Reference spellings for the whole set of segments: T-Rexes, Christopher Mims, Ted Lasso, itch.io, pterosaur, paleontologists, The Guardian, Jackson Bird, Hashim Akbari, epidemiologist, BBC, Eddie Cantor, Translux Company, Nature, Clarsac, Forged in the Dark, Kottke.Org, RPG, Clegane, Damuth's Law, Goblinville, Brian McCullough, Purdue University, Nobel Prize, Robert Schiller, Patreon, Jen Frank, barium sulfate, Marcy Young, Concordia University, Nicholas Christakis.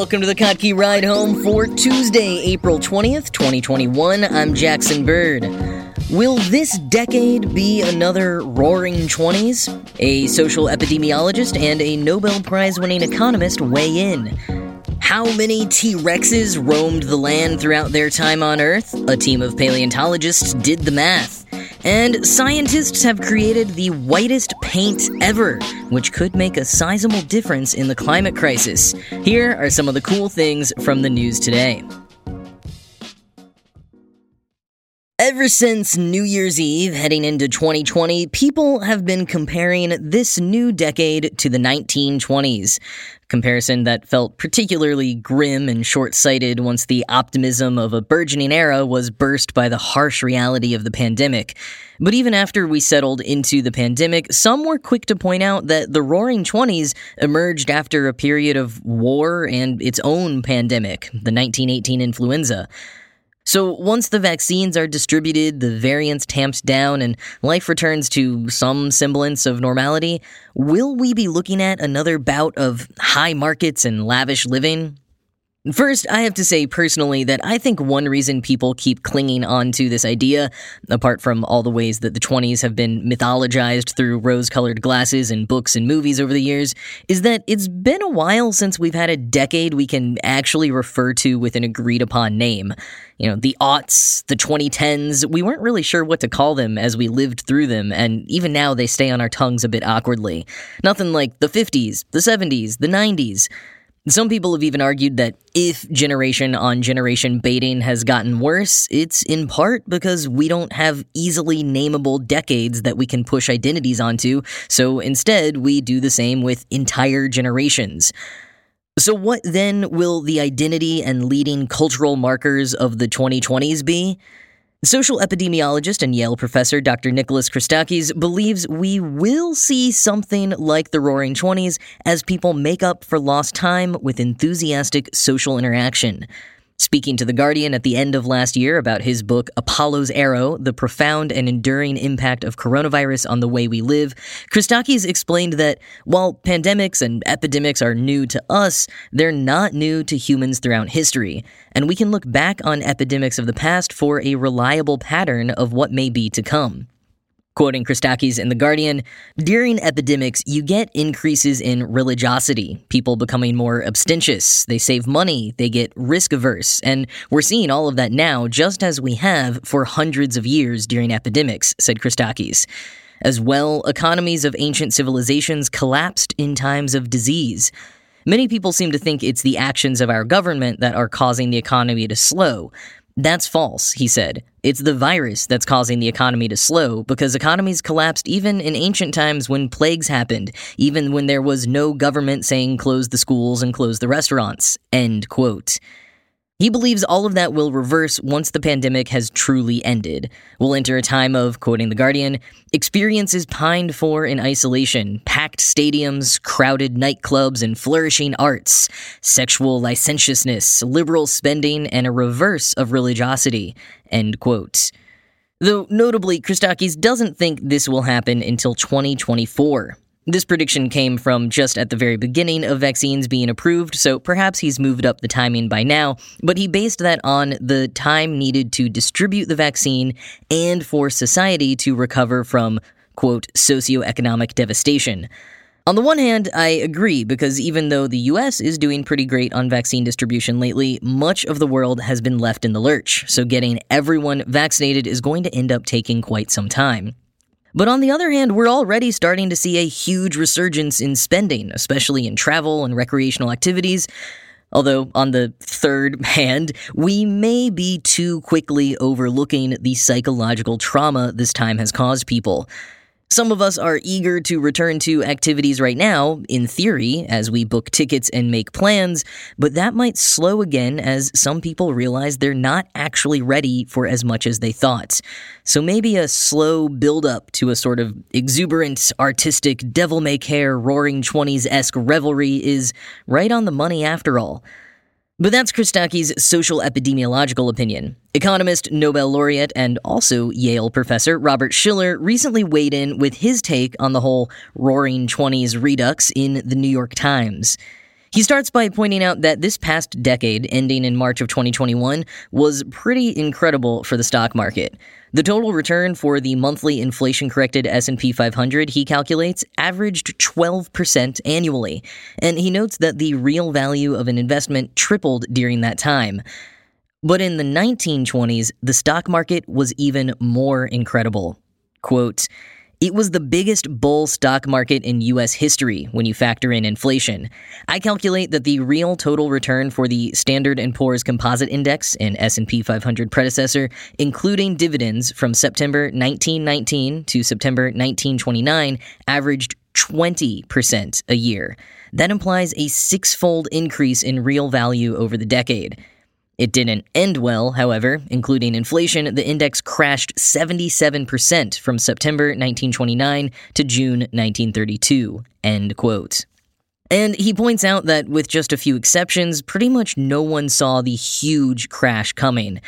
Welcome to the Kottke Ride Home for Tuesday, April 20th, 2021. I'm Jackson Bird. Will this decade be another roaring 20s? A social epidemiologist and a Nobel Prize-winning economist weigh in. How many T-Rexes roamed the land throughout their time on Earth? A team of paleontologists did the math. And scientists have created the whitest paint ever, which could make a sizable difference in the climate crisis. Here are some of the cool things from the news today. Ever since New Year's Eve heading into 2020, people have been comparing this new decade to the 1920s. Comparison that felt particularly grim and short-sighted once the optimism of a burgeoning era was burst by the harsh reality of the pandemic. But even after we settled into the pandemic, some were quick to point out that the Roaring Twenties emerged after a period of war and its own pandemic, the 1918 influenza. So once the vaccines are distributed, the variants tamped down, and life returns to some semblance of normality, will we be looking at another bout of high markets and lavish living? First, I have to say personally that I think one reason people keep clinging on to this idea, apart from all the ways that the 20s have been mythologized through rose-colored glasses and books and movies over the years, is that it's been a while since we've had a decade we can actually refer to with an agreed-upon name. You know, the aughts, the 2010s, we weren't really sure what to call them as we lived through them, and even now they stay on our tongues a bit awkwardly. Nothing like the 50s, the 70s, the 90s. Some people have even argued that if generation-on-generation baiting has gotten worse, it's in part because we don't have easily nameable decades that we can push identities onto, so instead we do the same with entire generations. So what then will the identity and leading cultural markers of the 2020s be? Social epidemiologist and Yale professor Dr. Nicholas Christakis believes we will see something like the Roaring Twenties as people make up for lost time with enthusiastic social interaction. Speaking to The Guardian at the end of last year about his book Apollo's Arrow, The Profound and Enduring Impact of Coronavirus on the Way We Live, Christakis explained that while pandemics and epidemics are new to us, they're not new to humans throughout history, and we can look back on epidemics of the past for a reliable pattern of what may be to come. Quoting Christakis in The Guardian, "During epidemics, you get increases in religiosity, people becoming more abstentious, they save money, they get risk-averse, and we're seeing all of that now just as we have for hundreds of years during epidemics," said Christakis. As well, economies of ancient civilizations collapsed in times of disease. Many people seem to think it's the actions of our government that are causing the economy to slow. That's false, he said. It's the virus that's causing the economy to slow, because economies collapsed even in ancient times when plagues happened, even when there was no government saying close the schools and close the restaurants, end quote. He believes all of that will reverse once the pandemic has truly ended. We'll enter a time of, quoting The Guardian, "experiences pined for in isolation, packed stadiums, crowded nightclubs, and flourishing arts, sexual licentiousness, liberal spending, and a reverse of religiosity," end quote. Though notably, Christakis doesn't think this will happen until 2024. This prediction came from just at the very beginning of vaccines being approved, so perhaps he's moved up the timing by now, but he based that on the time needed to distribute the vaccine and for society to recover from, quote, socioeconomic devastation. On the one hand, I agree, because even though the U.S. is doing pretty great on vaccine distribution lately, much of the world has been left in the lurch, so getting everyone vaccinated is going to end up taking quite some time. But on the other hand, we're already starting to see a huge resurgence in spending, especially in travel and recreational activities. Although, on the third hand, we may be too quickly overlooking the psychological trauma this time has caused people. Some of us are eager to return to activities right now, in theory, as we book tickets and make plans, but that might slow again as some people realize they're not actually ready for as much as they thought. So maybe a slow build-up to a sort of exuberant, artistic, devil-may-care, roaring 20s-esque revelry is right on the money after all. But that's Christakis' social epidemiological opinion. Economist, Nobel laureate, and also Yale professor Robert Schiller recently weighed in with his take on the whole Roaring Twenties redux in the New York Times. He starts by pointing out that this past decade, ending in March of 2021, was pretty incredible for the stock market. The total return for the monthly inflation-corrected S&P 500, he calculates, averaged 12% annually, and he notes that the real value of an investment tripled during that time. But in the 1920s, the stock market was even more incredible. Quote, "It was the biggest bull stock market in U.S. history when you factor in inflation. I calculate that the real total return for the Standard & Poor's Composite Index and S&P 500 predecessor, including dividends from September 1919 to September 1929, averaged 20% a year. That implies a six-fold increase in real value over the decade." It didn't end well, however. Including inflation, the index crashed 77% from September 1929 to June 1932, end quote. And he points out that with just a few exceptions, pretty much no one saw the huge crash coming,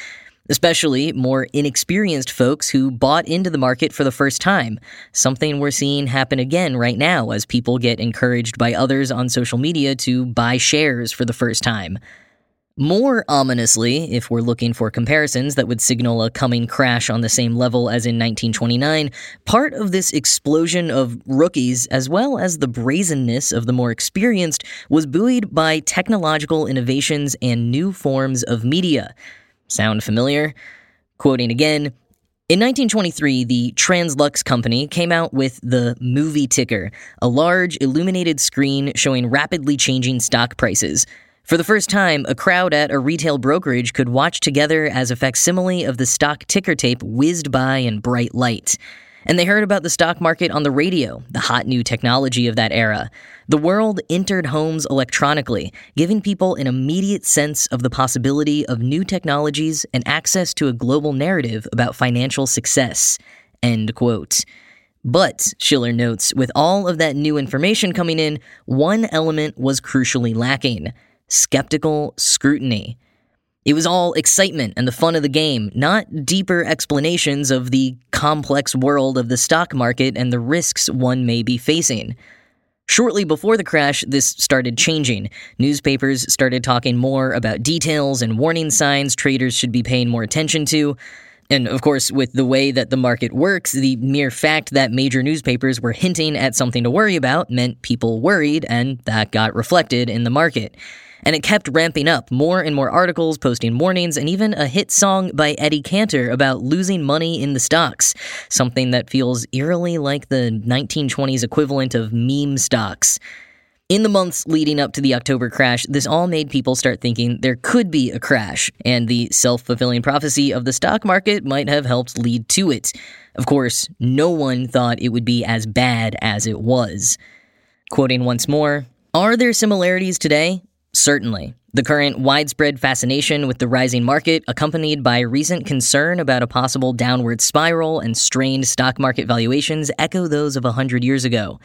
especially more inexperienced folks who bought into the market for the first time, something we're seeing happen again right now as people get encouraged by others on social media to buy shares for the first time. More ominously, if we're looking for comparisons that would signal a coming crash on the same level as in 1929, part of this explosion of rookies, as well as the brazenness of the more experienced, was buoyed by technological innovations and new forms of media. Sound familiar? Quoting again, in 1923, the Translux Company came out with the movie ticker, a large illuminated screen showing rapidly changing stock prices. For the first time, a crowd at a retail brokerage could watch together as a facsimile of the stock ticker tape whizzed by in bright light. And they heard about the stock market on the radio, the hot new technology of that era. The world entered homes electronically, giving people an immediate sense of the possibility of new technologies and access to a global narrative about financial success. End quote. But, Schiller notes, with all of that new information coming in, one element was crucially lacking— skeptical scrutiny. It was all excitement and the fun of the game, not deeper explanations of the complex world of the stock market and the risks one may be facing. Shortly before the crash, this started changing. Newspapers started talking more about details and warning signs traders should be paying more attention to. And of course, with the way that the market works, the mere fact that major newspapers were hinting at something to worry about meant people worried, and that got reflected in the market. And it kept ramping up, more and more articles posting warnings, and even a hit song by Eddie Cantor about losing money in the stocks, something that feels eerily like the 1920s equivalent of meme stocks. In the months leading up to the October crash, this all made people start thinking there could be a crash, and the self-fulfilling prophecy of the stock market might have helped lead to it. Of course, no one thought it would be as bad as it was. Quoting once more, "Are there similarities today? Certainly. The current widespread fascination with the rising market, accompanied by recent concern about a possible downward spiral and strained stock market valuations, echo those of 100 years ago.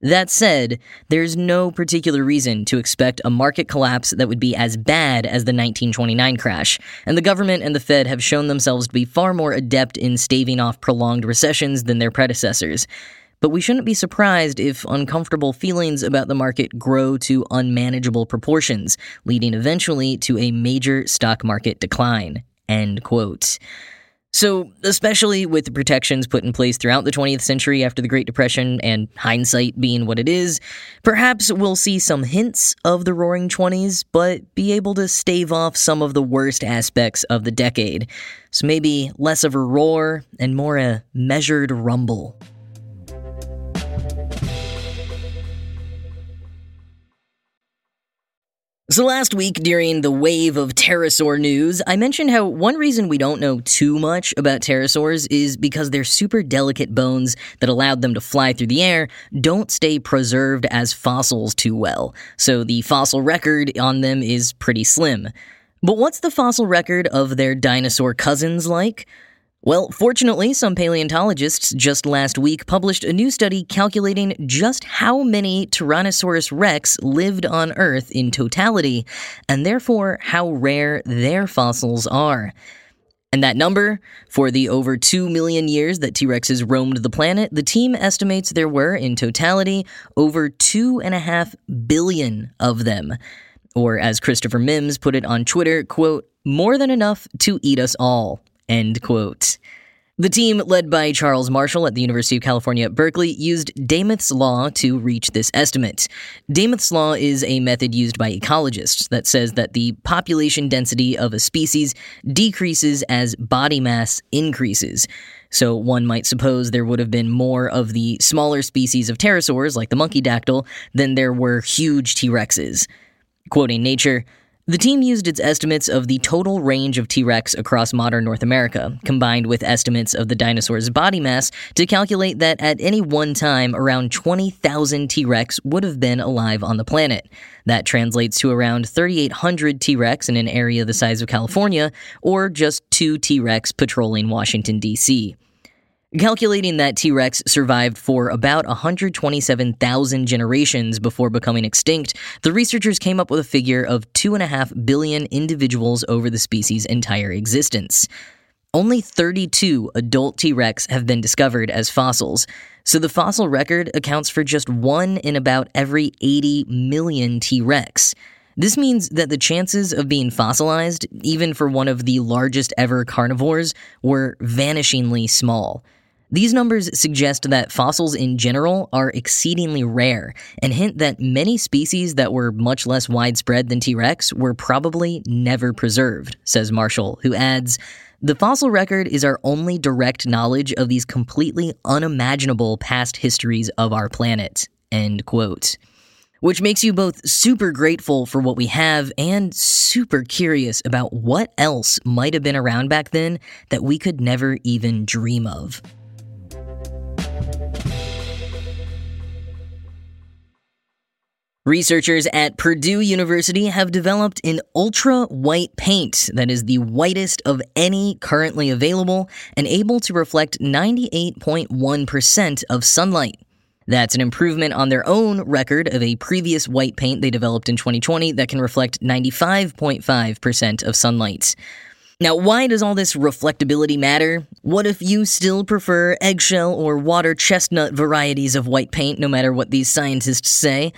That said, there's no particular reason to expect a market collapse that would be as bad as the 1929 crash, and the government and the Fed have shown themselves to be far more adept in staving off prolonged recessions than their predecessors. But we shouldn't be surprised if uncomfortable feelings about the market grow to unmanageable proportions, leading eventually to a major stock market decline." End quote. So, especially with the protections put in place throughout the 20th century after the Great Depression, and hindsight being what it is, perhaps we'll see some hints of the Roaring '20s, but be able to stave off some of the worst aspects of the decade. So maybe less of a roar and more a measured rumble. So last week, during the wave of pterosaur news, I mentioned how one reason we don't know too much about pterosaurs is because their super delicate bones that allowed them to fly through the air don't stay preserved as fossils too well, so the fossil record on them is pretty slim. But what's the fossil record of their dinosaur cousins like? Well, fortunately, some paleontologists just last week published a new study calculating just how many Tyrannosaurus rex lived on Earth in totality, and therefore how rare their fossils are. And that number, for the over 2 million years that T-Rexes roamed the planet, the team estimates there were, in totality, over 2.5 billion of them. Or, as Christopher Mims put it on Twitter, quote, more than enough to eat us all, end quote. The team, led by Charles Marshall at the University of California at Berkeley, used Damuth's Law to reach this estimate. Damuth's Law is a method used by ecologists that says that the population density of a species decreases as body mass increases. So one might suppose there would have been more of the smaller species of pterosaurs, like the monkey dactyl, than there were huge T-Rexes. Quoting Nature, the team used its estimates of the total range of T-Rex across modern North America, combined with estimates of the dinosaur's body mass, to calculate that at any one time, around 20,000 T-Rex would have been alive on the planet. That translates to around 3,800 T-Rex in an area the size of California, or just 2 T-Rex patrolling Washington, D.C. Calculating that T-Rex survived for about 127,000 generations before becoming extinct, the researchers came up with a figure of 2.5 billion individuals over the species' entire existence. Only 32 adult T-Rex have been discovered as fossils, so the fossil record accounts for just one in about every 80 million T-Rex. This means that the chances of being fossilized, even for one of the largest ever carnivores, were vanishingly small. These numbers suggest that fossils in general are exceedingly rare, and hint that many species that were much less widespread than T-Rex were probably never preserved, says Marshall, who adds, the fossil record is our only direct knowledge of these completely unimaginable past histories of our planet, end quote. Which makes you both super grateful for what we have and super curious about what else might have been around back then that we could never even dream of. Researchers at Purdue University have developed an ultra-white paint that is the whitest of any currently available and able to reflect 98.1% of sunlight. That's an improvement on their own record of a previous white paint they developed in 2020 that can reflect 95.5% of sunlight. Now, why does all this reflectability matter? What if you still prefer eggshell or water chestnut varieties of white paint, no matter what these scientists say?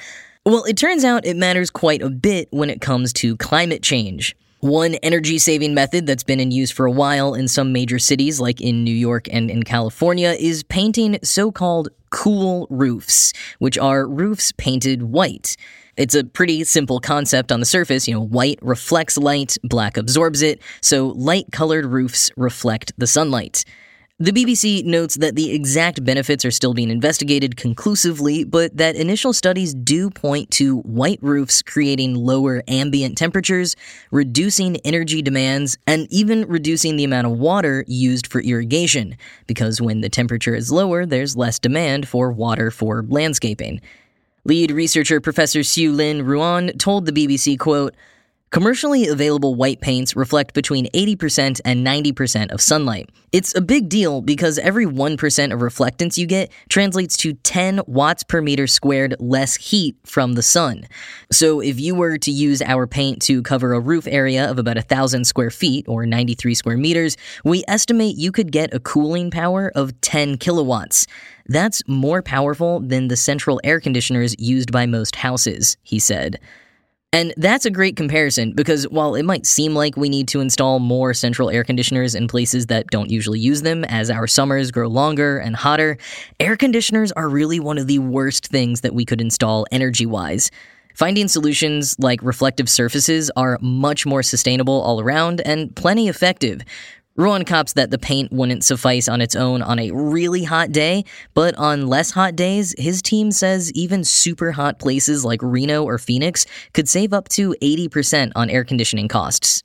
Well, it turns out it matters quite a bit when it comes to climate change. One energy-saving method that's been in use for a while in some major cities, like in New York and in California, is painting so-called cool roofs, which are roofs painted white. It's a pretty simple concept on the surface. White reflects light, black absorbs it, so light-colored roofs reflect the sunlight. The BBC notes that the exact benefits are still being investigated conclusively, but that initial studies do point to white roofs creating lower ambient temperatures, reducing energy demands, and even reducing the amount of water used for irrigation, because when the temperature is lower, there's less demand for water for landscaping. Lead researcher Professor Xiulin Ruan told the BBC, quote, commercially available white paints reflect between 80% and 90% of sunlight. It's a big deal because every 1% of reflectance you get translates to 10 watts per meter squared less heat from the sun. So if you were to use our paint to cover a roof area of about 1,000 square feet or 93 square meters, we estimate you could get a cooling power of 10 kilowatts. That's more powerful than the central air conditioners used by most houses, he said. And that's a great comparison because while it might seem like we need to install more central air conditioners in places that don't usually use them as our summers grow longer and hotter, air conditioners are really one of the worst things that we could install energy-wise. Finding solutions like reflective surfaces are much more sustainable all around and plenty effective. Ruan cops that the paint wouldn't suffice on its own on a really hot day, but on less hot days, his team says even super hot places like Reno or Phoenix could save up to 80% on air conditioning costs.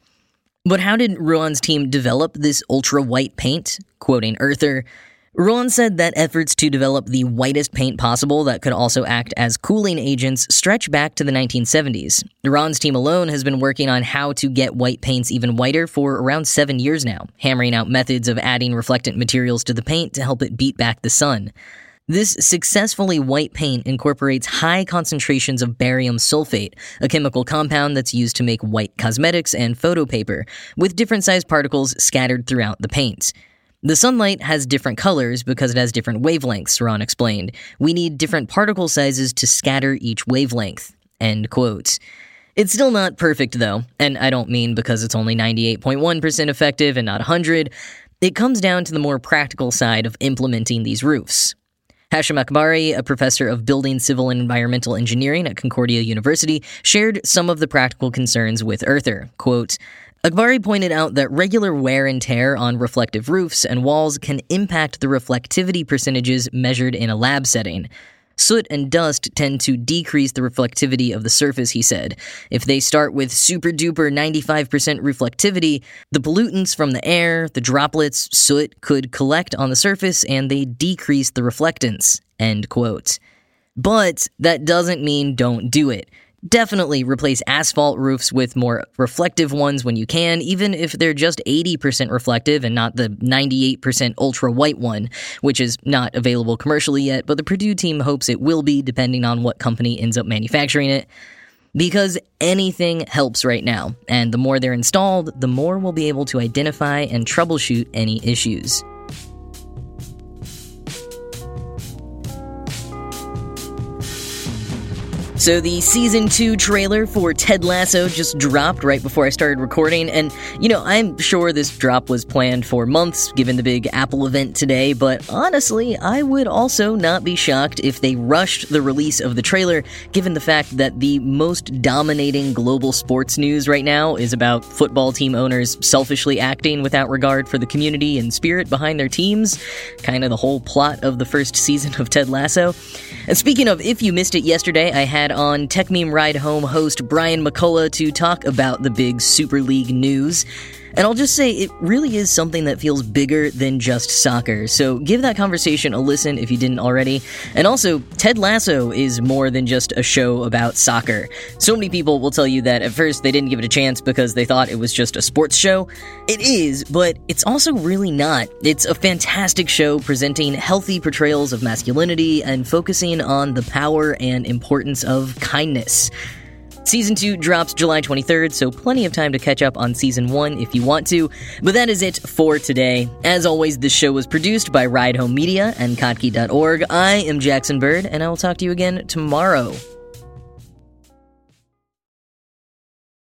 But how did Ruan's team develop this ultra-white paint? Quoting Earther, Ruan said that efforts to develop the whitest paint possible that could also act as cooling agents stretch back to the 1970s. Ruan's team alone has been working on how to get white paints even whiter for around 7 years now, hammering out methods of adding reflectant materials to the paint to help it beat back the sun. This successfully white paint incorporates high concentrations of barium sulfate, a chemical compound that's used to make white cosmetics and photo paper, with different sized particles scattered throughout the paints. The sunlight has different colors because it has different wavelengths, Ron explained. We need different particle sizes to scatter each wavelength. End quote. It's still not perfect, though, and I don't mean because it's only 98.1% effective and not 100. It comes down to the more practical side of implementing these roofs. Hashim Akbari, a professor of building, civil, and environmental engineering at Concordia University, shared some of the practical concerns with Earther. Quote, Akbari pointed out that regular wear and tear on reflective roofs and walls can impact the reflectivity percentages measured in a lab setting. Soot and dust tend to decrease the reflectivity of the surface, he said. If they start with super-duper 95% reflectivity, the pollutants from the air, the droplets, soot could collect on the surface and they decrease the reflectance, end quote. But that doesn't mean don't do it. Definitely replace asphalt roofs with more reflective ones when you can, even if they're just 80% reflective and not the 98% ultra-white one, which is not available commercially yet, but the Purdue team hopes it will be, depending on what company ends up manufacturing it. Because anything helps right now, and the more they're installed, the more we'll be able to identify and troubleshoot any issues. So the Season 2 trailer for Ted Lasso just dropped right before I started recording, and, I'm sure this drop was planned for months, given the big Apple event today, but honestly, I would also not be shocked if they rushed the release of the trailer, given the fact that the most dominating global sports news right now is about football team owners selfishly acting without regard for the community and spirit behind their teams, kind of the whole plot of the first season of Ted Lasso. And speaking of, if you missed it yesterday, I had on Tech Meme Ride Home host Brian McCullough to talk about the big Super League news. And I'll just say it really is something that feels bigger than just soccer, so give that conversation a listen if you didn't already. And also, Ted Lasso is more than just a show about soccer. So many people will tell you that at first they didn't give it a chance because they thought it was just a sports show. It is, but it's also really not. It's a fantastic show presenting healthy portrayals of masculinity and focusing on the power and importance of kindness. Season 2 drops July 23rd, so plenty of time to catch up on Season 1 if you want to. But that is it for today. As always, this show was produced by Ride Home Media and Kottke.org. I am Jackson Bird, and I will talk to you again tomorrow.